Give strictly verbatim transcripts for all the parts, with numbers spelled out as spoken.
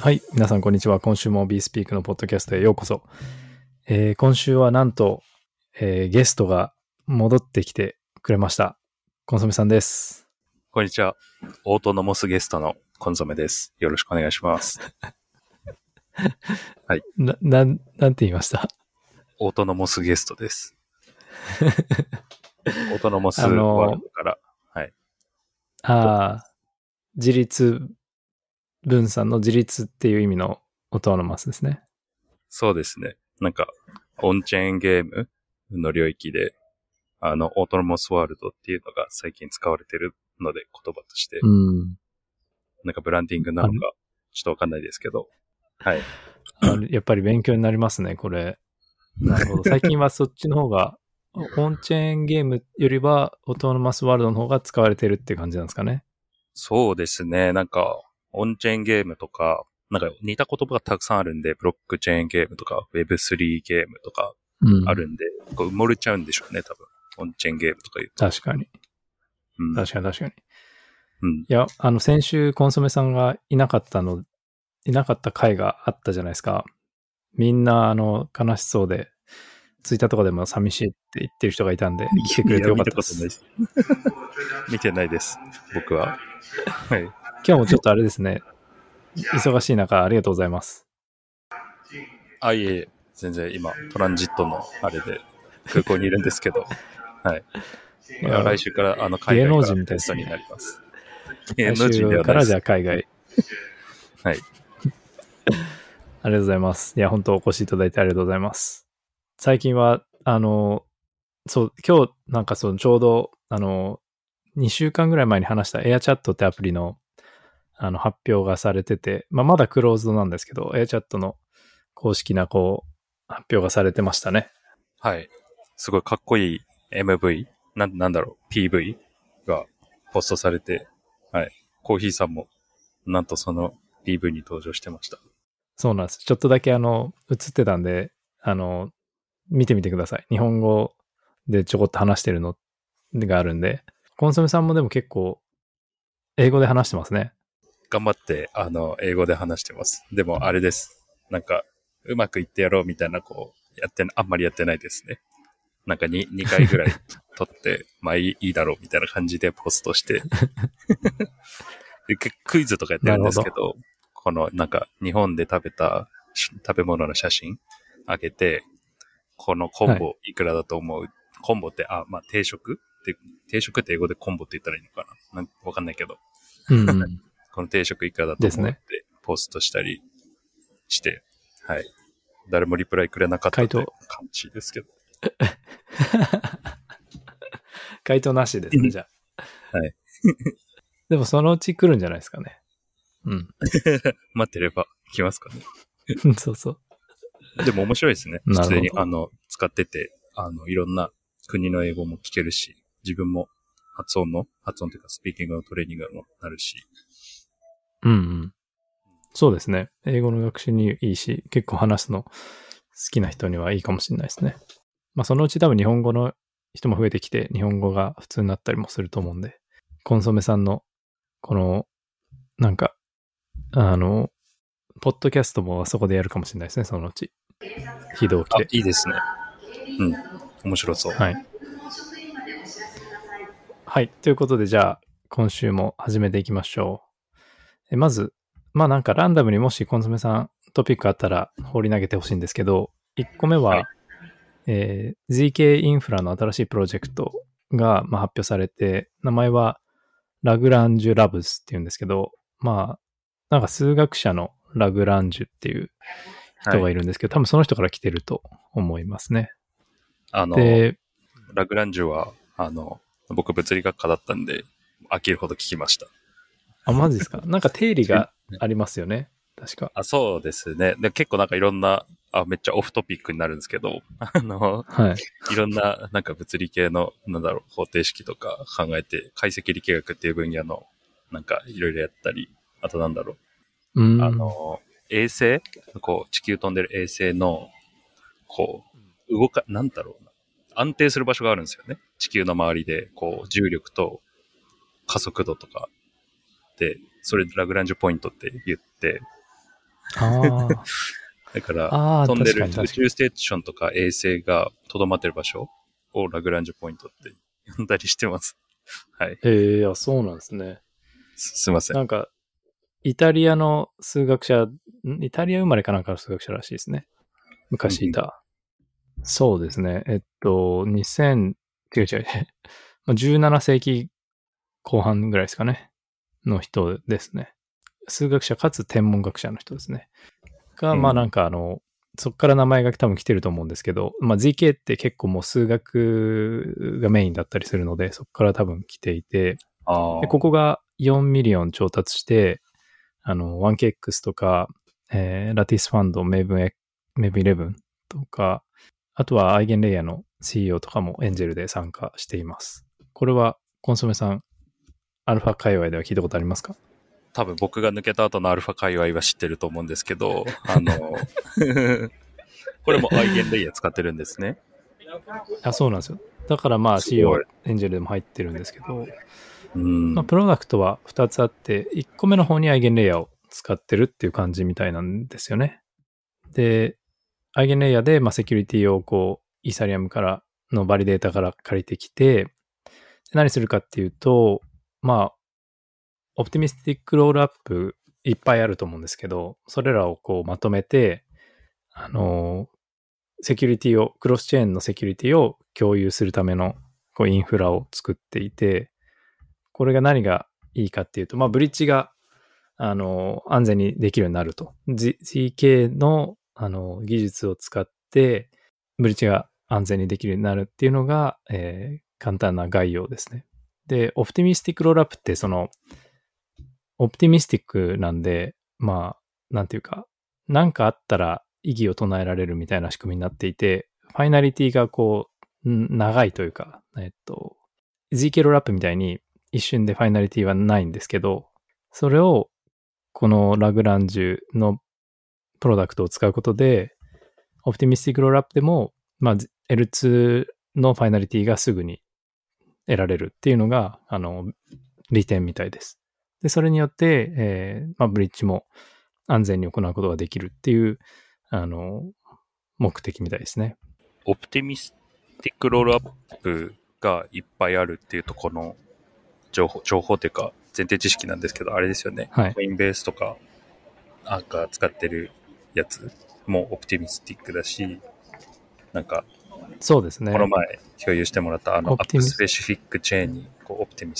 はい、皆さんこんにちは。今週も Be Speak のポッドキャストへようこそ。えー、今週はなんと、えー、ゲストが戻ってきてくれました。コンソメさんです。こんにちは。オートノモスゲストのコンソメです。よろしくお願いします。はい。な、なん、なんて言いました？オートノモスゲストです。オートノモスワールドから、はい。ああ、自立分散の自立っていう意味のオトノマスですね。そうですね。なんかオンチェーンゲームの領域であのオートノモスワールドっていうのが最近使われてるので言葉として、うん、なんかブランディングなのかちょっとわかんないですけど、はい。やっぱり勉強になりますねこれ。なるほど。最近はそっちの方がオンチェーンゲームよりはオートノマスワールドの方が使われてるっていう感じなんですかね。そうですね。なんかオンチェーンゲームとか、なんか似た言葉がたくさんあるんで、ブロックチェーンゲームとか、ウェブスリー ゲームとかあるんで、うん、こう埋もれちゃうんでしょうね、多分。オンチェーンゲームとか言うと。確かに。うん、確かに確かに。うん、いや、あの、先週コンソメさんがいなかったの、いなかった回があったじゃないですか。みんな、あの、悲しそうで、ツイッターとかでも寂しいって言ってる人がいたんで、来てくれてよかったです。見たことないです。見てないです、僕は。はい。今日もちょっとあれですね忙しい中ありがとうございます。あ、いえいえ全然今トランジットのあれで空港にいるんですけどはい。いや来週からあの海外からテストになります。芸能人ではないです。来週からじゃあ海外はいありがとうございます。いや本当お越しいただいてありがとうございます。最近はあのそう今日なんかそのちょうどあのにしゅうかんぐらい前に話した AirChat ってアプリのあの発表がされてて、まあ、まだクローズドなんですけど、AirChat の公式なこう発表がされてましたね。はい。すごいかっこいい エムブイ、な、なんだろう、ピーブイ がポストされて、はい。コーヒーさんもなんとその ピーブイ に登場してました。そうなんです。ちょっとだけあの映ってたんで、あの見てみてください。日本語でちょこっと話してるのがあるんで、コンソメさんもでも結構英語で話してますね。頑張って、あの、英語で話してます。でも、あれです。なんか、うまくいってやろうみたいな、こう、やって、あんまりやってないですね。なんかに、にかいぐらい撮って、まあいい、いいだろうみたいな感じでポストして。クイズとかやってるんですけど、どこの、なんか、日本で食べた食べ物の写真あげて、このコンボいくらだと思う、はい、コンボって、あ、まあ、定食って、定食って英語でコンボって言ったらいいのかな、なんわかんないけど。うんうんこの定食いかだと思ってポストしたりして、ね、はい誰もリプライくれなかったって感じですけど回答なしですねじゃあはいでもそのうち来るんじゃないですかねうん待ってれば来ますかねそうそうでも面白いですね普通にあの使っててあのいろんな国の英語も聞けるし自分も発音の発音というかスピーキングのトレーニングにもなるしうんうん。そうですね。英語の学習にいいし、結構話すの好きな人にはいいかもしれないですね。まあそのうち多分日本語の人も増えてきて、日本語が普通になったりもすると思うんで、コンソメさんのこのなんかあのポッドキャストもあそこでやるかもしれないですね。そのうち非同期で。いいですね。うん。面白そう。はい。はい。ということでじゃあ今週も始めていきましょう。まず、まあなんかランダムにもしコンソメさんトピックあったら放り投げてほしいんですけど、いっこめは、はいえー、ゼットケー インフラの新しいプロジェクトがまあ発表されて、名前はラグランジュラブスっていうんですけど、まあなんか数学者のラグランジュっていう人がいるんですけど、はい、多分その人から来てると思いますね。あの、でラグランジュはあの僕物理学科だったんで飽きるほど聞きました。あ、マジですか？なんか定理がありますよね。確か。あ、そうですね。で結構なんかいろんな、あ、めっちゃオフトピックになるんですけど、あの、はい、いろんななんか物理系の、なんだろう、方程式とか考えて、解析力学っていう分野の、なんかいろいろやったり、あとなんだろう、うんあの、衛星こう、地球飛んでる衛星の、こう、動か、なんだろうな、安定する場所があるんですよね。地球の周りで、こう、重力と加速度とか、でそれラグランジュポイントって言ってあだから飛んでる宇宙ステーションとか衛星がとどまってる場所をラグランジュポイントって呼んだりしてます。はい。えー、あ、そうなんですね。す, すいません。なんかイタリアの数学者、イタリア生まれかなんかの数学者らしいですね。昔いた。うん、そうですね。えっとにせん違う違うじゅうなな世紀後半ぐらいですかねの人ですね。数学者かつ天文学者の人ですね。が、まあなんかあの、そこから名前が多分来てると思うんですけど、まあ ゼットケー って結構もう数学がメインだったりするので、そこから多分来ていて、あでここがよんミリオン調達して、あの、ワンケーエックス とか、えー、ラティスファンド、マブイレブン とか、あとはアイゲンレイヤーの シーイーオー とかもエンジェルで参加しています。これはコンソメさん、アルファ界隈では聞いたことありますか？多分僕が抜けた後のアルファ界隈は知ってると思うんですけど、あのこれもアイゲンレイヤー使ってるんですね。あ、そうなんですよ。だからまあ シーイーオー エンジェルでも入ってるんですけど、うん、まあ、プロダクトはふたつあって、いっこめの方にアイゲンレイヤーを使ってるっていう感じみたいなんですよね。で、アイゲンレイヤーでまあセキュリティをこうイーサリアムからのバリデータから借りてきて、何するかっていうと、まあオプティミスティックロールアップいっぱいあると思うんですけど、それらをこうまとめて、あの、セキュリティを、クロスチェーンのセキュリティを共有するためのこうインフラを作っていて、これが何がいいかっていうと、まあ、ブリッジが、あの、安全にできるようになると。ゼットケー の、あの、技術を使って、ブリッジが安全にできるようになるっていうのが、えー、簡単な概要ですね。で、オプティミスティックロールアップって、その、オプティミスティックなんで、まあ、なんていうか、なんかあったら異議を唱えられるみたいな仕組みになっていて、ファイナリティがこう、長いというか、えっと、ゼットケー ロールアップみたいに一瞬でファイナリティはないんですけど、それを、このラグランジュのプロダクトを使うことで、オプティミスティックロールアップでも、まあ、エルツー のファイナリティがすぐに得られるっていうのが、あの、利点みたいです。で、それによって、えーまあ、ブリッジも安全に行うことができるっていう、あの、目的みたいですね。オプティミスティックロールアップがいっぱいあるっていうとこの情報、情報っていうか前提知識なんですけど、あれですよね。はい。コインベースとか、なんか使ってるやつもオプティミスティックだし、なんか、そうですね。この前共有してもらったあの、アップスペシフィックチェーンにこうオプティミ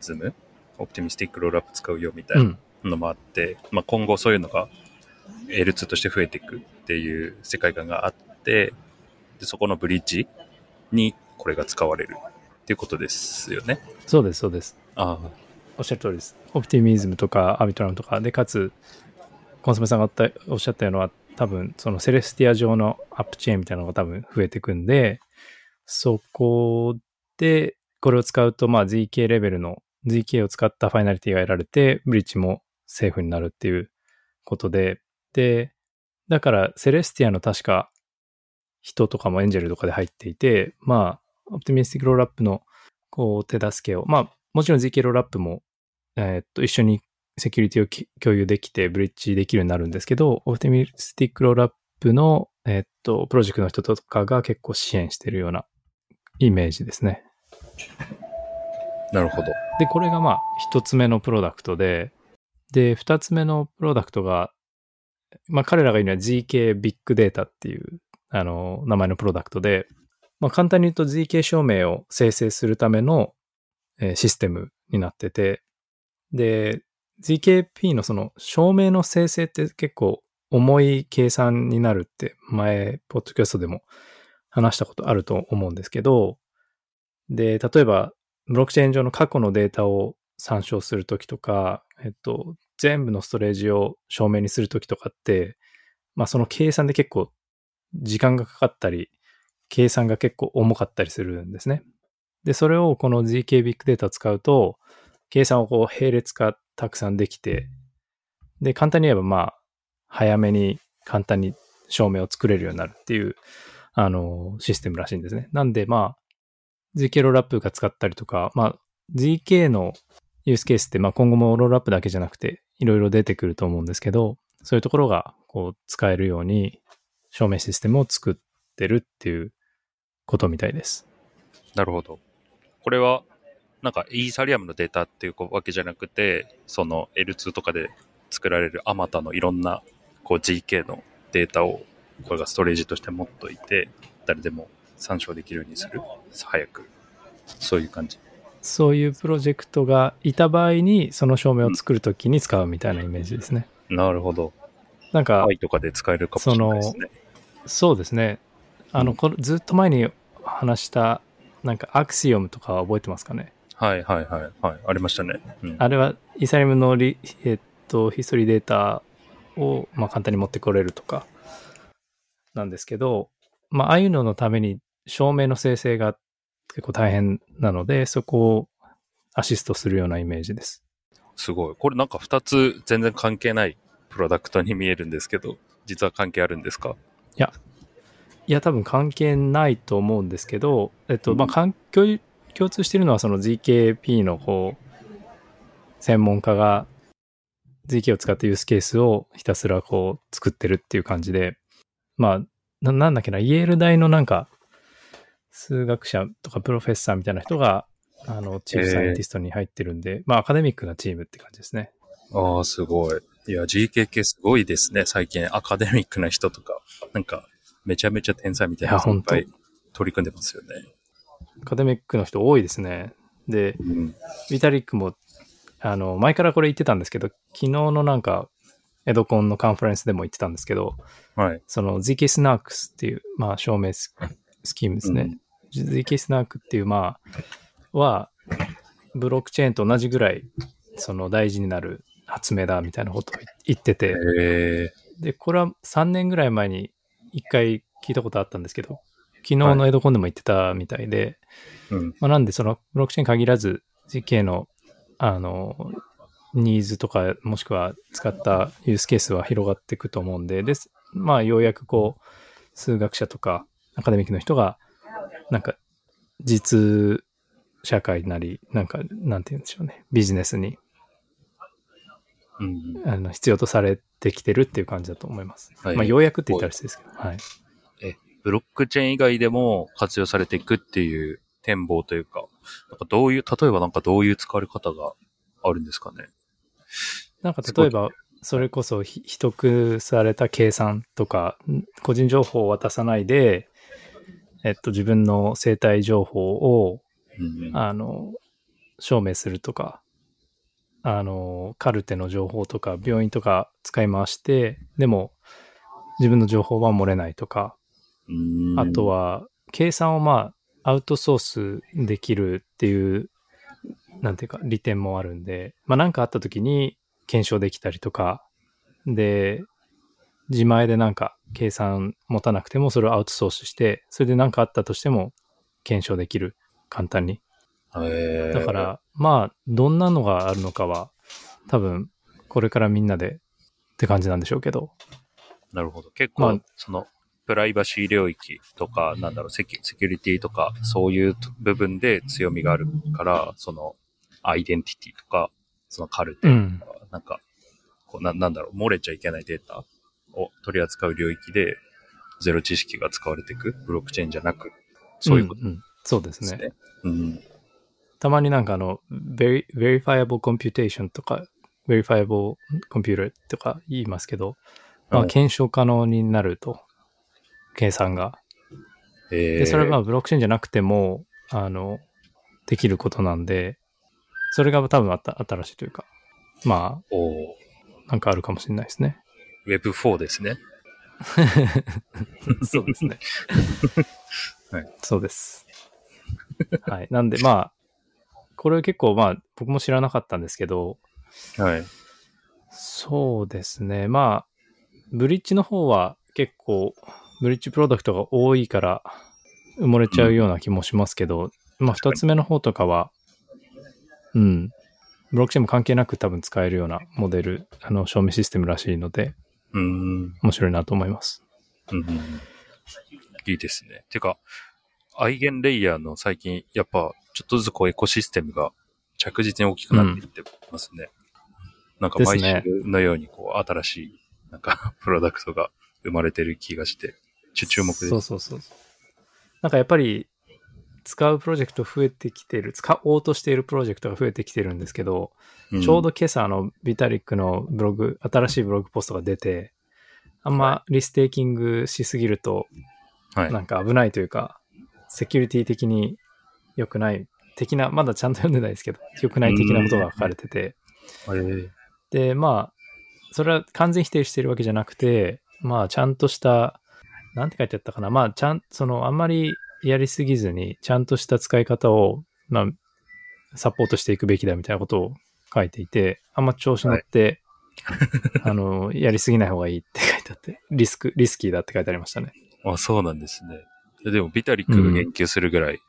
ズムオプティミスティックロールアップ使うよみたいなのもあって、うん、まあ、今後そういうのが エルツー として増えていくっていう世界観があって、でそこのブリッジにこれが使われるっていうことですよね。そうです、そうです。ああ。おっしゃる通りです。オプティミズムとかアビトラムとかで、かつ、コンソメさんがおっしゃったようなのは、多分、そのセレスティア上のアップチェーンみたいなのが多分増えていくんで、そこでこれを使うと、まあ、ゼットケー レベルのゼットケー を使ったファイナリティが得られて、ブリッジもセーフになるっていうことで、で、だからセレスティアの確か人とかもエンジェルとかで入っていて、まあ、オプティミスティックロールアップのこう手助けを、まあ、もちろん ゼットケー ロールアップも、えー、っと、一緒にセキュリティを共有できて、ブリッジできるようになるんですけど、オプティミスティックロールアップの、えー、っと、プロジェクトの人とかが結構支援してるようなイメージですね。なるほど。で、これがまあ、一つ目のプロダクトで、で、二つ目のプロダクトが、まあ、彼らが言うのは ゼットケー ビッグデータっていう、あの、名前のプロダクトで、まあ、簡単に言うと ゼットケー 証明を生成するための、えー、システムになってて、で、ゼットケーピー のその証明の生成って結構重い計算になるって、前、ポッドキャストでも話したことあると思うんですけど、で、例えば、ブロックチェーン上の過去のデータを参照するときとか、えっと、全部のストレージを証明にするときとかって、まあその計算で結構時間がかかったり、計算が結構重かったりするんですね。で、それをこの ゼットケー ビッグデータを使うと、計算をこう並列化たくさんできて、で、簡単に言えばまあ、早めに簡単に証明を作れるようになるっていう、あの、システムらしいんですね。なんでまあ、ゼットケー ロールアップが使ったりとか、まあ、ゼットケー のユースケースって、まあ、今後もロールアップだけじゃなくていろいろ出てくると思うんですけど、そういうところがこう使えるように証明システムを作ってるっていうことみたいです。なるほど。これはなんかイーサリアムのデータっていうわけじゃなくて、その エルツー とかで作られるあまたのいろんなこう ジーケー のデータをこれがストレージとして持っといて、誰でも参照できるようにする。早く。そういう感じ。そういうプロジェクトがいた場合にその証明を作るときに使うみたいなイメージですね。うん、なるほど。なんか アイ とかで使えるかもしれないですね。そ, そうですね。あの、うん、これずっと前に話したなんかアクシオムとか覚えてますかね。はいはいはいはい、ありましたね。うん、あれはイーサリアムのリ、えっと、ヒストリーデータをまあ簡単に持ってこれるとかなんですけど、まあああいうののために証明の生成が結構大変なので、そこをアシストするようなイメージです。すごい。これなんかふたつ全然関係ないプロダクトに見えるんですけど、実は関係あるんですか？いや、いや多分関係ないと思うんですけど、えっと、うん、まあ環境共通しているのはその ジーケーピー のこう専門家が ジーケー を使ってユースケースをひたすらこう作ってるっていう感じで、まあ な, なんだっけなイエール大のなんか数学者とかプロフェッサーみたいな人があのチーフサイエンティストに入ってるんで、えー、まあアカデミックなチームって感じですね。ああ、すごい。いや ジーケー 系すごいですね。最近アカデミックな人とかなんかめちゃめちゃ天才みたいな人いっぱい取り組んでますよね。アカデミックの人多いですね。で、うん、ビタリックもあの前からこれ言ってたんですけど、昨日のなんかエドコンのカンファレンスでも言ってたんですけど、はい、その ジーケー スナークスっていう、まあ、証明スキームですね、うん、ジーケー スナークっていう、まあ、はブロックチェーンと同じぐらいその大事になる発明だみたいなことを言ってて、でこれはさんねんぐらい前にいっかい聞いたことあったんですけど、昨日のエドコンでも言ってたみたいで、はい、うん、まあ、なんでそのブロックチェーン限らず ジーケー の、 あのニーズとかもしくは使ったユースケースは広がっていくと思うんで、で、まあ、ようやくこう数学者とかアカデミックの人がなんか実社会なりなんかなんて言うんでしょうね、ビジネスに、うん、あの必要とされてきてるっていう感じだと思います。はい、まあ、ようやくって言ったらしいですけど、はい、えブロックチェーン以外でも活用されていくっていう展望というか、なんかどういう、例えばなんかどういう使われ方があるんですかね。なんか例えばそれこそ秘匿された計算とか、個人情報を渡さないで、えっと、自分の生体情報を、うん、あの証明するとか、あのカルテの情報とか病院とか使い回して、でも自分の情報は漏れないとか、あとは計算をまあアウトソースできるっていうなんていうか利点もあるんで、まあ何かあった時に検証できたりとかで、自前でなんか計算持たなくてもそれをアウトソースして、それで何かあったとしても検証できる、簡単に。へー。だからまあどんなのがあるのかは多分これからみんなでって感じなんでしょうけど。なるほど。結構その、まあプライバシー領域とか、なんだろう、セキュリティとか、そういう部分で強みがあるから、その、アイデンティティとか、そのカルテとか、うん、なんかこうな、なんだろう、漏れちゃいけないデータを取り扱う領域で、ゼロ知識が使われていく、ブロックチェーンじゃなく、そういうことですね。うんうん、そうですね。うん、たまになんかあの、Ver- verifiable computation とか、verifiable computer とか言いますけど、まあ、検証可能になると。計算が、えー、でそれはブロックチェーンじゃなくてもあのできることなんで、それが多分あった新しいというか、まあおなんかあるかもしれないですね。 ウェブフォー ですね。そうですね。、はい、そうです、はい、なんでまあこれ結構まあ僕も知らなかったんですけど、はい、そうですね。まあブリッジの方は結構ブリッジプロダクトが多いから埋もれちゃうような気もしますけど、うん、まあふたつめの方とかは、うん、ブロックチェーンも関係なく多分使えるようなモデル、あの証明システムらしいので、うん、面白いなと思います。うんうん、いいですね。てか、アイゲンレイヤーの最近やっぱちょっとずつこうエコシステムが着実に大きくなっていってますね。うん、なんか毎週のようにこう新しいなんかプロダクトが生まれてる気がして、注目です。そうそうそう。なんかやっぱり使うプロジェクト増えてきてる、使おうとしているプロジェクトが増えてきてるんですけど、うん、ちょうど今朝のビタリックのブログ、新しいブログポストが出て、あんまリステーキングしすぎると、はい、なんか危ないというか、セキュリティ的に良くない的な、まだちゃんと読んでないですけど、良くない的なことが書かれてて、うん、で、まあ、それは完全否定してるわけじゃなくて、まあ、ちゃんとした、なんて書いてあったかな、まあ、ちゃん、その、あんまりやりすぎずに、ちゃんとした使い方を、まあ、サポートしていくべきだみたいなことを書いていて、あんま調子乗って、はい、あの、やりすぎない方がいいって書いてあって、リスク、リスキーだって書いてありましたね。あ、そうなんですね。でも、ビタリックが言及するぐらい、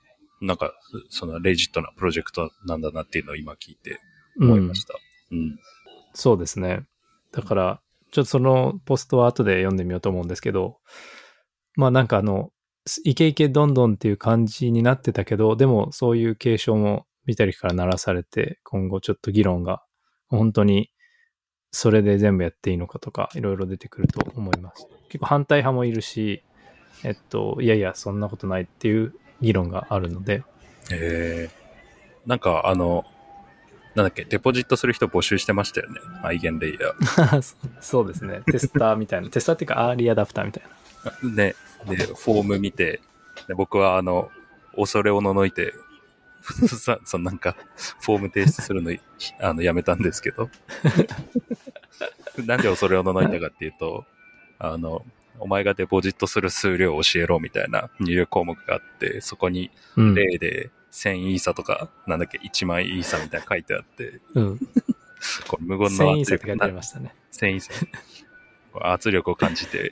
うん、なんか、その、レジットなプロジェクトなんだなっていうのを今聞いて思いました。うん。うん、そうですね。だから、ちょっとそのポストは後で読んでみようと思うんですけど、まあなんかあの、イケイケどんどんっていう感じになってたけど、でもそういう警鐘もビタリックから鳴らされて、今後ちょっと議論が本当にそれで全部やっていいのかとか、いろいろ出てくると思います。結構反対派もいるし、えっと、いやいや、そんなことないっていう議論があるので。へー。なんかあの、なんだっけ、デポジットする人募集してましたよね。アイゲンレイヤー。そうですね。テスターみたいな。テスターっていうか、アーリーアダプターみたいな。ね。で、フォーム見て、で僕は、あの、恐れおののいて、そのなんか、フォーム提出するの、あの、やめたんですけど。なんで恐れおののいたかっていうと、あの、お前がデポジットする数量を教えろみたいな入力項目があって、そこに、例で、うん、せんイーサとか、なんだっけ、いちまんイーサみたいな書いてあって、うん、これ無言の圧力。せんイーサって書いてありましたね。せんイーサ。圧力を感じて、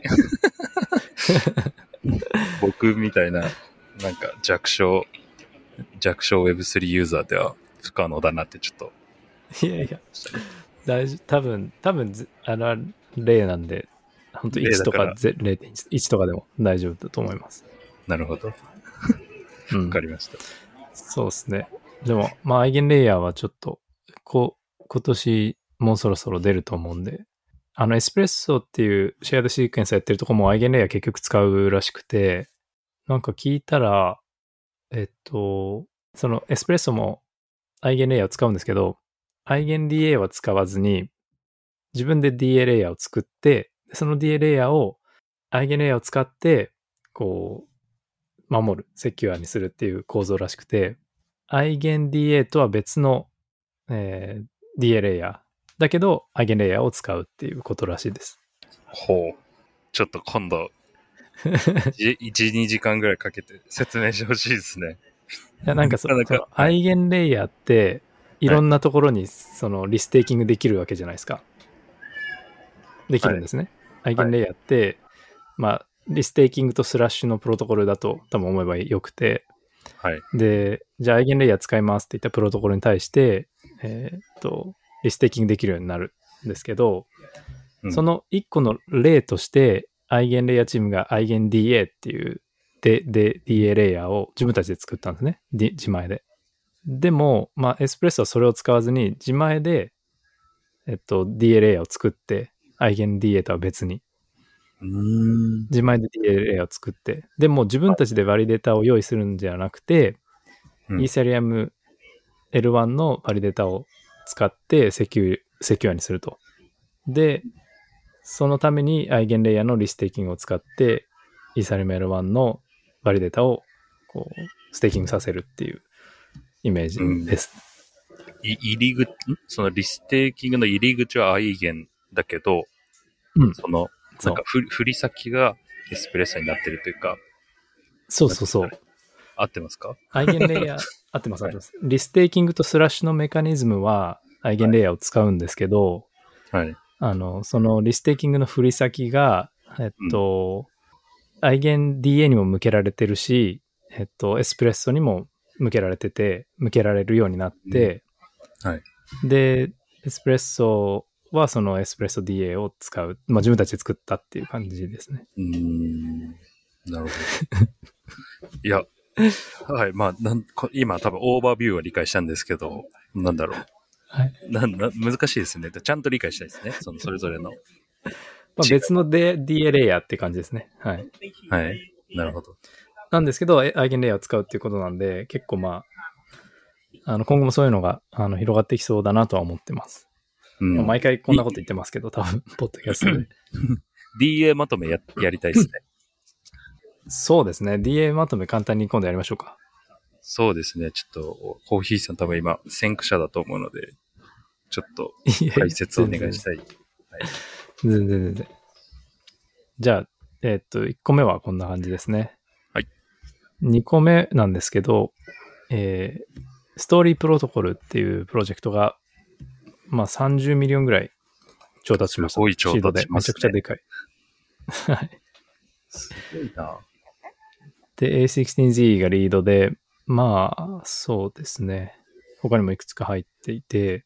僕みたいな、なんか弱小、弱小 ウェブスリー ユーザーでは不可能だなってちょっと。いやいや、大丈夫。多分、多分、あの、例なんで、本当いちとか れいてんいち とかでも大丈夫だと思います。なるほど。わかりました。うんそうですね。でも、まあ、アイゲンレイヤーはちょっと、こ、今年もうそろそろ出ると思うんで、あの、エスプレッソっていうシェアドシークエンサーやってるとこもアイゲンレイヤー結局使うらしくて、なんか聞いたら、えっと、そのエスプレッソもアイゲンレイヤーを使うんですけど、アイゲン ディーエー は使わずに、自分で ディーエー レイヤーを作って、その ディーエー レイヤーを、アイゲンレイヤーを使って、こう、守る、セキュアにするっていう構造らしくて、アイゲンディーエー とは別の、えー、ディーエー レイヤーだけど Eigen レイヤーを使うっていうことらしいです。ほう、ちょっと今度いち、にじかんぐらいかけて説明してほしいですね。いやなんかその Eigen レイヤーっていろんなところにそのリステーキングできるわけじゃないですか。はい、できるんですね。Eigen、はい、レイヤーって、はい、まあリステーキングとスラッシュのプロトコルだと多分思えばよくて、はい、でじゃあアイゲンレイヤー使いますって言ったプロトコルに対して、えー、っとリステーキングできるようになるんですけど、うん、そのいっこの例としてアイゲンレイヤーチームがアイゲン ディーエー っていうでで ディーエー レイヤーを自分たちで作ったんですね、D、自前で。でも、まあ、エスプレッソはそれを使わずに自前で、えっと、ディーエー レイヤーを作ってアイゲン ディーエー とは別にうん自前で ディーエー レイヤーを作ってでも自分たちでバリデータを用意するんじゃなくて、はい、イーサリアム エルワン のバリデータを使ってセキュ、セキュアにするとでそのためにアイゲンレイヤーのリステーキングを使ってイーサリアム エルワン のバリデータをこうステーキングさせるっていうイメージです、うん、い入り口そのリステーキングの入り口はアイゲンだけど、うん、そのなんか振り先がエスプレッソになってるというか。そうそうそう。合ってますか？アイゲンレイヤー、合ってます、合ってます。リステーキングとスラッシュのメカニズムはアイゲンレイヤーを使うんですけど、はい、あの、そのリステーキングの振り先が、えっと、うん、アイゲン ディーエー にも向けられてるし、えっと、エスプレッソにも向けられてて、向けられるようになって、うんはい、で、エスプレッソはそのエスプレッソ ディーエー を使う、まあ、自分たちで作ったっていう感じですね。うーんなるほど。いや、はい、まあなん今多分オーバービューは理解したんですけど、なんだろう、はい、なな難しいですね。ちゃんと理解したいですね。そのそれぞれの。まあ、別の ディーエー レイヤーって感じですね。はい。はい。なるほど。なんですけど、アイゲンレイヤーを使うっていうことなんで、結構まあ、あの今後もそういうのがあの広がってきそうだなとは思ってます。うん、毎回こんなこと言ってますけど、多分、ポッドキャストで。ディーエー まとめ や, やりたいですね。そうですね。ディーエー まとめ簡単に今度やりましょうか。そうですね。ちょっと、コーヒーさん多分今、先駆者だと思うので、ちょっと解説をお願いしたい。全然全然。じゃあ、えっと、いっこめはこんな感じですね。はい。にこめなんですけど、えー、ストーリープロトコルっていうプロジェクトが、まあさんじゅうミリオンぐらい調達しました。すごい調達しました、ね。めちゃくちゃでかい。はい。すごいな。で、エーじゅうろく Z がリードで、まあ、そうですね。他にもいくつか入っていて、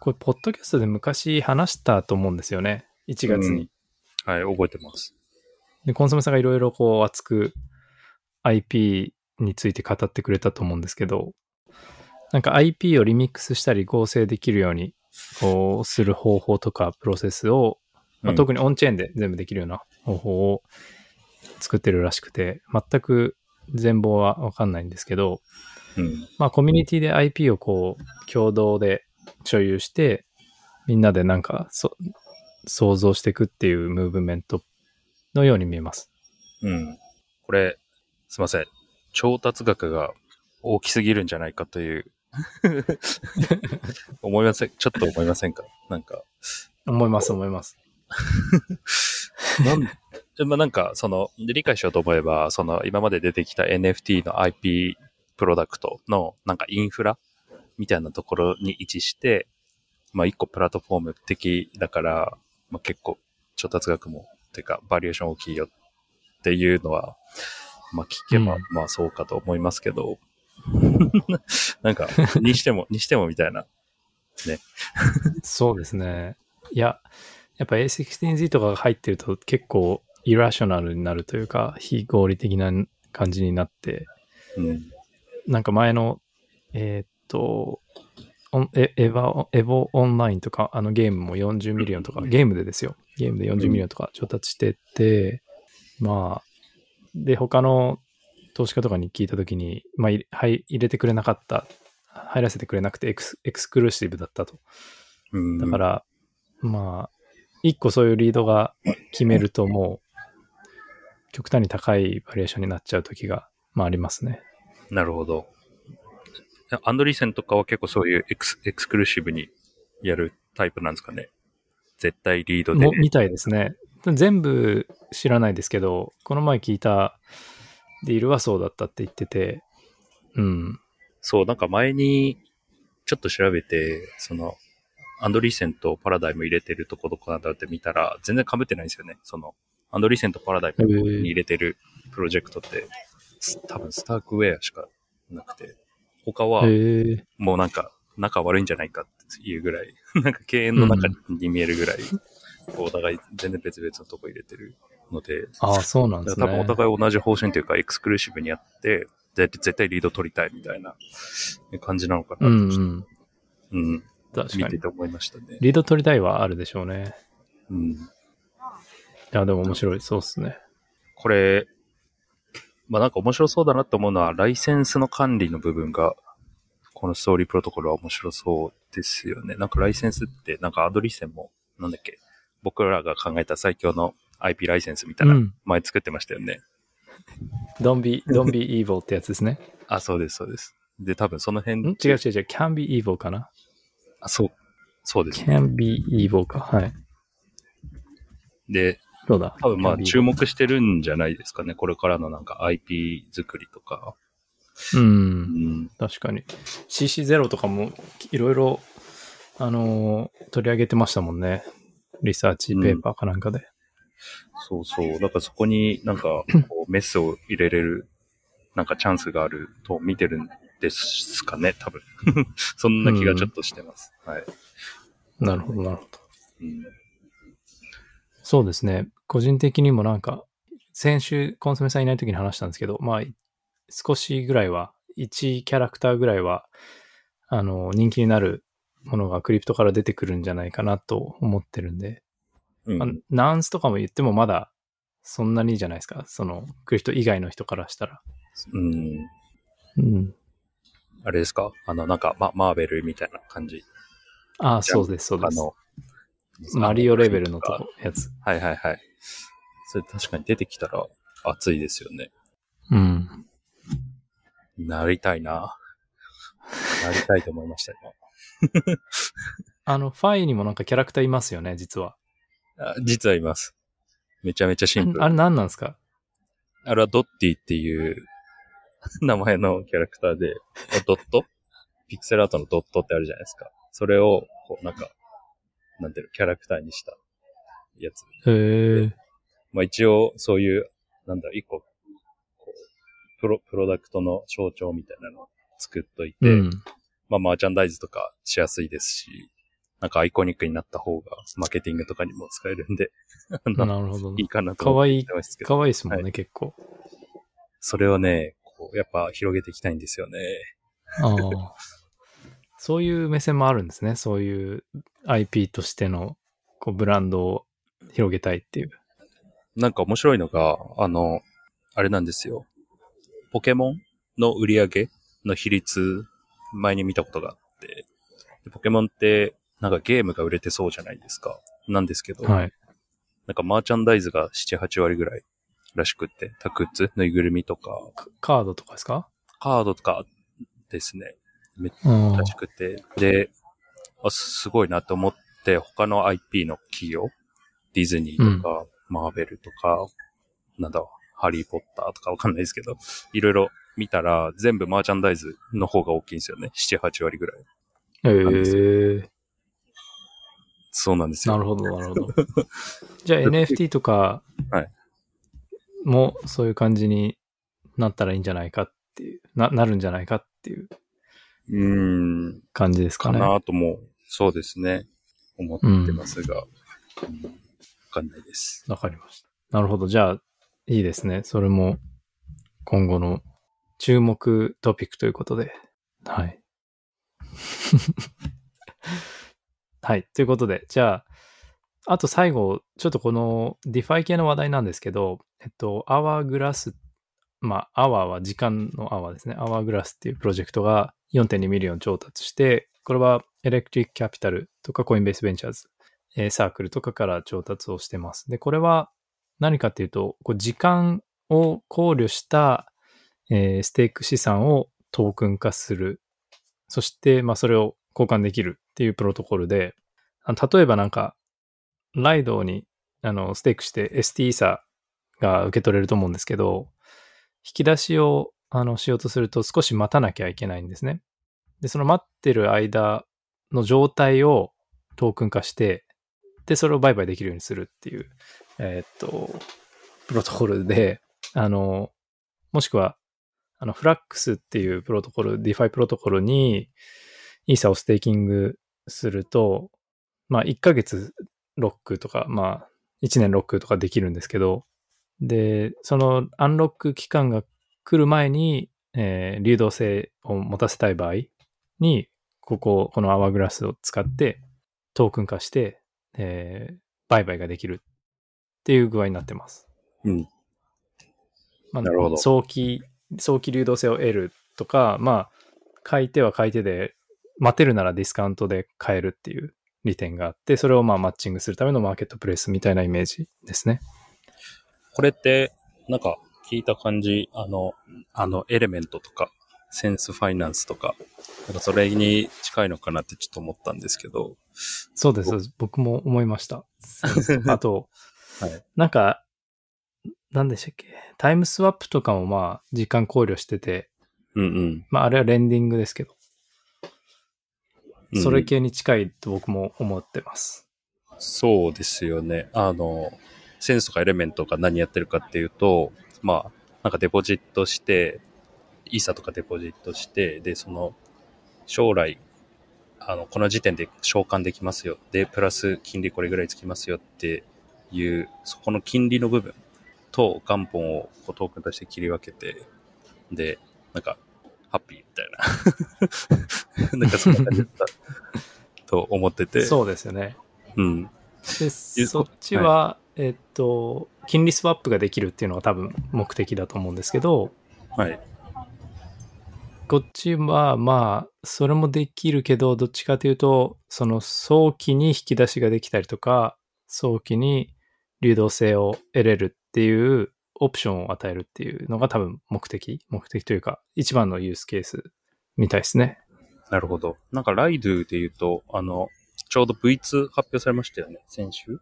これ、ポッドキャストで昔話したと思うんですよね。いちがつに。うん、はい、覚えてます。で、コンソメさんがいろいろこう熱く アイピー について語ってくれたと思うんですけど、なんか アイピー をリミックスしたり合成できるようにこうする方法とかプロセスを、まあ、特にオンチェーンで全部できるような方法を作ってるらしくて、全く全貌は分かんないんですけど、うん、まあコミュニティで アイピー をこう共同で所有してみんなでなんかそ想像していくっていうムーブメントのように見えます。うん。これすいません、調達額が大きすぎるんじゃないかという思いませんちょっと思いませんか。なんか思います思います。なんでまあなんかその理解しようと思えば、その今まで出てきた エヌエフティー の アイピー プロダクトのなんかインフラみたいなところに位置して、まあ一個プラットフォーム的だから、まあ結構調達額もてかバリエーション大きいよっていうのはまあ聞けば、うん、まあそうかと思いますけど。なんかにしてもにしてもみたいなね。そうですね。いややっぱ エーじゅうろく とかが入ってると結構イラショナルになるというか、非合理的な感じになって、うん、なんか前のえー、っとエヴァエヴォオンラインとかあのゲームもよんじゅうミリオンとか、ゲームでですよ、ゲームでよんじゅうミリオンとか調達してて、うん、まあで他の投資家とかに聞いたときに、まあ、入れてくれなかった、入らせてくれなくてエクス、エクスクルーシブだったと。うん、だから、まあ、一個そういうリードが決めるともう、極端に高いバリエーションになっちゃうときが、まあ、ありますね。なるほど。アンドリーセンとかは結構そういうエクス、エクスクルーシブにやるタイプなんですかね。絶対リードで。みたいですね。全部知らないですけど、この前聞いたディールはそうだったって言ってて、うん。そう、なんか前にちょっと調べて、その、アンドリーセンとパラダイム入れてるとこどこなんだって見たら、全然被ってないんですよね。その、アンドリーセンとパラダイムに入れてるプロジェクトって、多分スタークウェアしかなくて、他はもうなんか仲悪いんじゃないかっていうぐらい、なんか経営の中に見えるぐらい、うん、お互い全然別々のとこ入れてる。ので、ああ、そうなんですね。多分お互い同じ方針というか、エクスクルーシブにやって、絶対リード取りたいみたいな感じなのかなと、うんうんうん、確かに見てて思いましたね。リード取りたいはあるでしょうね。うん。いや、でも面白い、そうですね。これ、まあなんか面白そうだなと思うのは、ライセンスの管理の部分が、このストーリープロトコルは面白そうですよね。なんかライセンスって、なんかアドリーセンも、なんだっけ、僕らが考えた最強のアイピー ライセンスみたいな、うん、前作ってましたよね。Don't be, don't be evil ってやつですね。あ、そうです、そうです。で、多分その辺。違う違う違う、can be evil かな。あ、そう、そうです、ね。can be evil か。はい。で、そうだ。多分まあ注目してるんじゃないですかね。これからのなんか アイピー 作りとか。うん、うん、確かに。シーシーゼロ とかもいろいろ、あのー、取り上げてましたもんね。リサーチペーパーかなんかで。うん、そうそう。だからそこになんかこうメスを入れれるなんかチャンスがあると見てるんですかね、多分。そんな気がちょっとしてます。うん、はい。なるほど、なるほど、うん。そうですね。個人的にもなんか、先週コンソメさんいない時に話したんですけど、まあ、少しぐらいは、いちキャラクターぐらいは、あの、人気になるものがクリプトから出てくるんじゃないかなと思ってるんで、うんまあ、ナウンスとかも言ってもまだそんなにじゃないですか、その来る人以外の人からしたら。うん。うん、あれですか、あのなんか マ, マーベルみたいな感じ。ああ、そうですそうです。あのマリオレベルのとやつ。はいはいはい。それ確かに出てきたら熱いですよね。うん。なりたいな。なりたいと思いました今。あのファイにもなんかキャラクターいますよね、実は。あ、実はいます。めちゃめちゃシンプル。あれ何なんですか？あれはドッティっていう名前のキャラクターで、ドットピクセルアートのドットってあるじゃないですか。それをこうなんかなんていうのキャラクターにしたやつ。へえ。まあ一応そういうなんだろう一個こうプロプロダクトの象徴みたいなのを作っといて、うん、まあマーチャンダイズとかしやすいですし。なんかアイコニックになった方がマーケティングとかにも使えるんでなるほど、ね、いいかなと思いますけど。かわいい、かわいいですもんね、はい、結構。それをね、こうやっぱ広げていきたいんですよね。ああ、そういう目線もあるんですね。そういう アイピー としてのこうブランドを広げたいっていう。なんか面白いのがあのあれなんですよ。ポケモンの売り上げの比率前に見たことがあって、でポケモンってなんかゲームが売れてそうじゃないですか。なんですけど、はい、なんかマーチャンダイズがなな、はちわりぐらいらしくって、タクッズ、ぬいぐるみとか。カードとかですか？カードとかですね。めっちゃらしくて。であ、すごいなと思って、他の アイピー の企業、ディズニーとか、うん、マーベルとか、なんだ、ハリーポッターとかわかんないですけど、いろいろ見たら、全部マーチャンダイズの方が大きいんですよね。なな、はちわりぐらい。へえ。そうなんですよ。なるほど、なるほど。じゃあ エヌエフティー とかもそういう感じになったらいいんじゃないかっていう、な、なるんじゃないかっていう感じですかね。かなとも、そうですね。思ってますが、うん、わかんないです。わかりました。なるほど。じゃあ、いいですね。それも今後の注目トピックということで。はい。はい。ということで、じゃあ、あと最後、ちょっとこの DeFi 系の話題なんですけど、えっと、Hourglass、まあ、Hourは時間のHourですね。Hourglass っていうプロジェクトが よんてんにミリオン調達して、これはエレクトリックキャピタルとかコインベースベンチャーズ、えー、サークルとかから調達をしてます。で、これは何かっていうと、こう時間を考慮した、えー、ステーク資産をトークン化する。そして、まあ、それを交換できるっていうプロトコルで、例えばなんかライドにあのステークして エスティー イーサが受け取れると思うんですけど、引き出しをあのしようとすると少し待たなきゃいけないんですね。で、その待ってる間の状態をトークン化して、でそれを売買できるようにするっていう、えー、っとプロトコルで、あのもしくはあのフラックスっていうプロトコル、 DeFi プロトコルにイーサをステーキングすると、まあいっかげつロックとか、まあいちねんロックとかできるんですけど、で、そのアンロック期間が来る前に、えー、流動性を持たせたい場合に、ここ、このアワーグラスを使ってトークン化して、えー、売買ができるっていう具合になってます。うん。まあ、なるほど。早期、早期流動性を得るとか、まあ、買い手は買い手で、待てるならディスカウントで買えるっていう利点があって、それをまあマッチングするためのマーケットプレイスみたいなイメージですね。これってなんか聞いた感じ、あのあのエレメントとかセンスファイナンスとか、なんかそれに近いのかなってちょっと思ったんですけど。そうです、僕も思いました。あと、はい、なんか何でしたっけ、タイムスワップとかもまあ時間考慮してて、うんうん、まああれはレンディングですけど、それ系に近いと僕も思ってます、うん。そうですよね。あの、センスとかエレメントが何やってるかっていうと、まあ、なんかデポジットして、イーサとかデポジットして、で、その、将来、あの、この時点で償還できますよ。で、プラス金利これぐらいつきますよっていう、そこの金利の部分と元本をこうトークンとして切り分けて、で、なんか、ハッピーみたいな。なんかそんな感じだったと思ってて。そうですよね。うん。でそっちは、はい、えっと金利スワップができるっていうのが多分目的だと思うんですけど、はい、こっちはまあそれもできるけど、どっちかというとその早期に引き出しができたりとか、早期に流動性を得れるっていうオプションを与えるっていうのが多分目的目的というか一番のユースケースみたいですね。なるほど。なんかライドゥで言うと、あのちょうど ブイツー 発表されましたよね、先週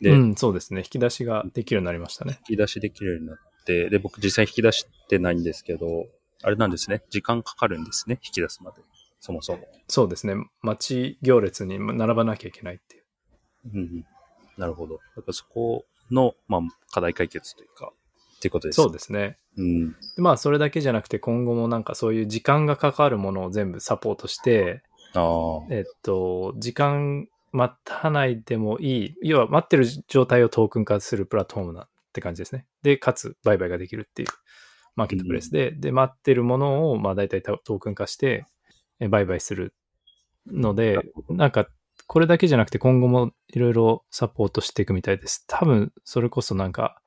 で、うん、そうですね。引き出しができるようになりましたね。引き出しできるようになって、で、僕実際引き出してないんですけど、あれなんですね。時間かかるんですね、引き出すまで。そもそも。そうですね。待ち行列に並ばなきゃいけないっていう。うん。なるほど。だからそこの、まあ、課題解決というか、っていうことですね。そうですね。うん。でまあ、それだけじゃなくて、今後もなんかそういう時間がかかるものを全部サポートして、あえっと、時間、待たないでもいい、要は待ってる状態をトークン化するプラットフォームなって感じですね。で、かつ売買ができるっていうマーケットプレスで、うん、で、待ってるものをまあ大体トークン化して売買するので、なんかこれだけじゃなくて今後もいろいろサポートしていくみたいです。多分それこそなんか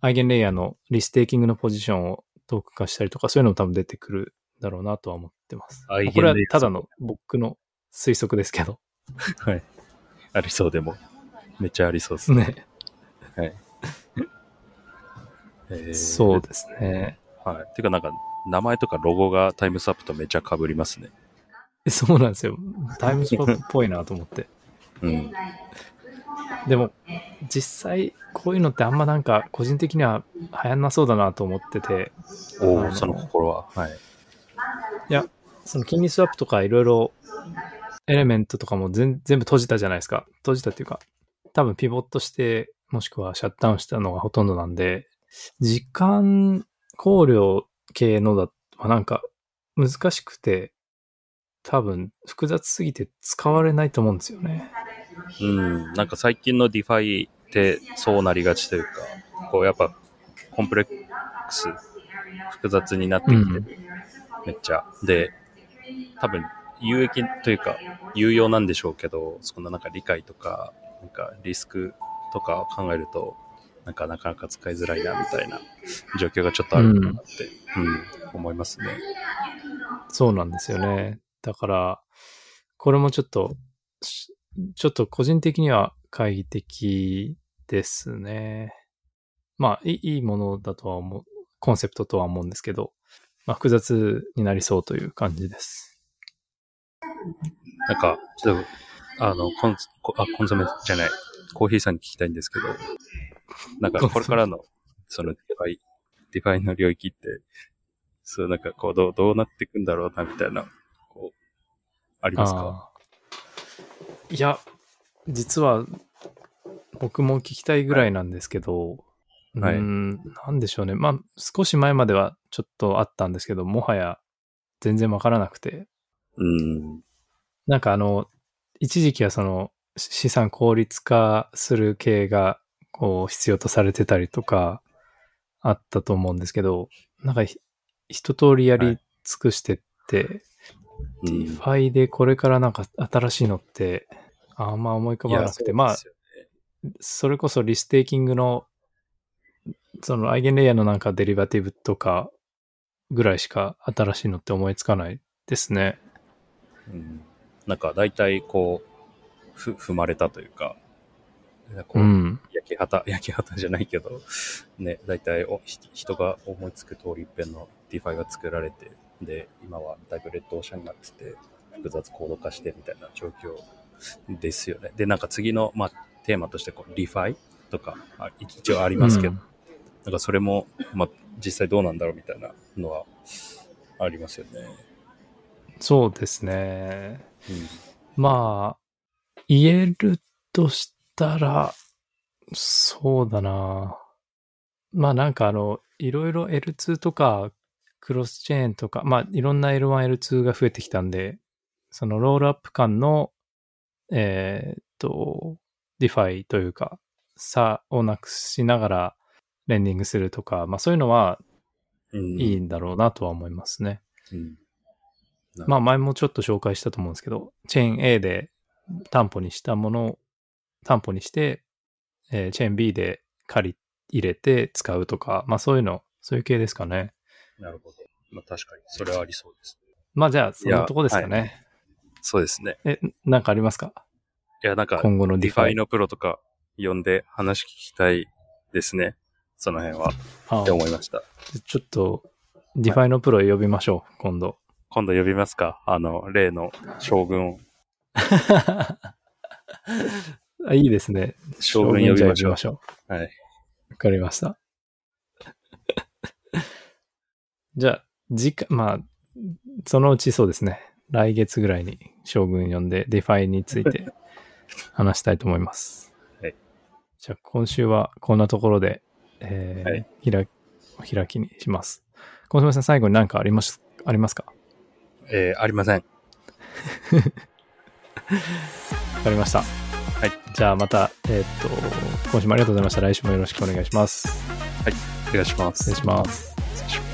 アイゲンレイヤーのリステーキングのポジションをトークン化したりとか、そういうのも多分出てくるだろうなとは思ってます。これはただの僕の推測ですけど。はい、ありそうでもめっちゃありそうですね。ねはいえー、そうですね。はい。てかなんか名前とかロゴがタイムスワップとめっちゃ被りますね。そうなんですよ。タイムスワップっぽいなと思って。うん。でも実際こういうのってあんまなんか個人的には流行んなそうだなと思ってて。おお、その心は。はい。いや、その金利スワップとかいろいろ。エレメントとかも全部閉じたじゃないですか。閉じたっていうか、多分ピボットして、もしくはシャットダウンしたのがほとんどなんで、時間考慮系のだはなんか難しくて、多分複雑すぎて使われないと思うんですよね。うん、なんか最近のディファイってそうなりがちというか、こうやっぱコンプレックス、複雑になってきて、うん、めっちゃ。で、多分、有益というか有用なんでしょうけど、そんななんか理解とかなんかリスクとか考えるとなんかなかなか使いづらいなみたいな状況がちょっとあるかなって、うんうん、思いますね。そうなんですよね。だからこれもちょっとちょっと個人的には懐疑的ですね。まあいいものだとは思う、コンセプトとは思うんですけど、まあ、複雑になりそうという感じです。なんか、ちょっと、あの、コン、あ、コンソメじゃない、コーヒーさんに聞きたいんですけど、なんか、これからの、そのディファイ、ディファイの領域って、そう、なんか、こう、どう、どうなっていくんだろうな、みたいな、こう、ありますか？いや、実は、僕も聞きたいぐらいなんですけど、はい、うーん、なんでしょうね。まあ、少し前まではちょっとあったんですけど、もはや、全然わからなくて、うん、なんかあの一時期はその資産効率化する系がこう必要とされてたりとかあったと思うんですけど、なんか一通りやり尽くしてって、はいうん、ディファイでこれからなんか新しいのってあんま思い浮かばなくて、まあそれこそリステーキングのそのアイゲンレイヤーのなんかデリバティブとかぐらいしか新しいのって思いつかないですね。うん、なんか大体こうふ踏まれたというか、こう焼き畑、うん、焼き畑じゃないけどね、大体お人が思いつく通り一遍のディファイが作られて、で今はだいぶレッドオーシャンになってて複雑高度化してみたいな状況ですよね。でなんか次の、まあ、テーマとしてこうリファイとか一応ありますけど、うん、なんかそれも、まあ、実際どうなんだろうみたいなのはありますよね。そうですね、うん、まあ言えるとしたらそうだな、まあなんかあのいろいろ エルツー とかクロスチェーンとか、まあいろんな エルワン、エルツー が増えてきたんで、そのロールアップ間のえー、っとディファイというか差をなくしながらレンディングするとか、まあそういうのはいいんだろうなとは思いますね、うんうん、まあ前もちょっと紹介したと思うんですけど、チェーン A で担保にしたもの担保にして、えー、チェーン B で借り入れて使うとか、まあそういうの、そういう系ですかね。なるほど。まあ確かに、それはありそうですね。まあじゃあ、そのとこですかね、はい。そうですね。え、なんかありますか？いや、なんか、今後のディファイのプロとか呼んで話聞きたいですね。その辺は。って思いました。ちょっと、ディファイのプロ呼びましょう、今度。今度呼びますか？あの、例の将軍を。いいですね。将軍呼びましょう。ょうはい。わかりました。じゃあ、次回、まあ、そのうちそうですね。来月ぐらいに将軍呼んでディファイについて話したいと思います。はい、じゃあ今週はこんなところで、えーはい、ひらお開きにします。小島さん最後に何かありますありますか？えー、ありません。わかりました。はい。じゃあまたえー、っと今週もありがとうございました。来週もよろしくお願いします。はい。お願いします。失礼します。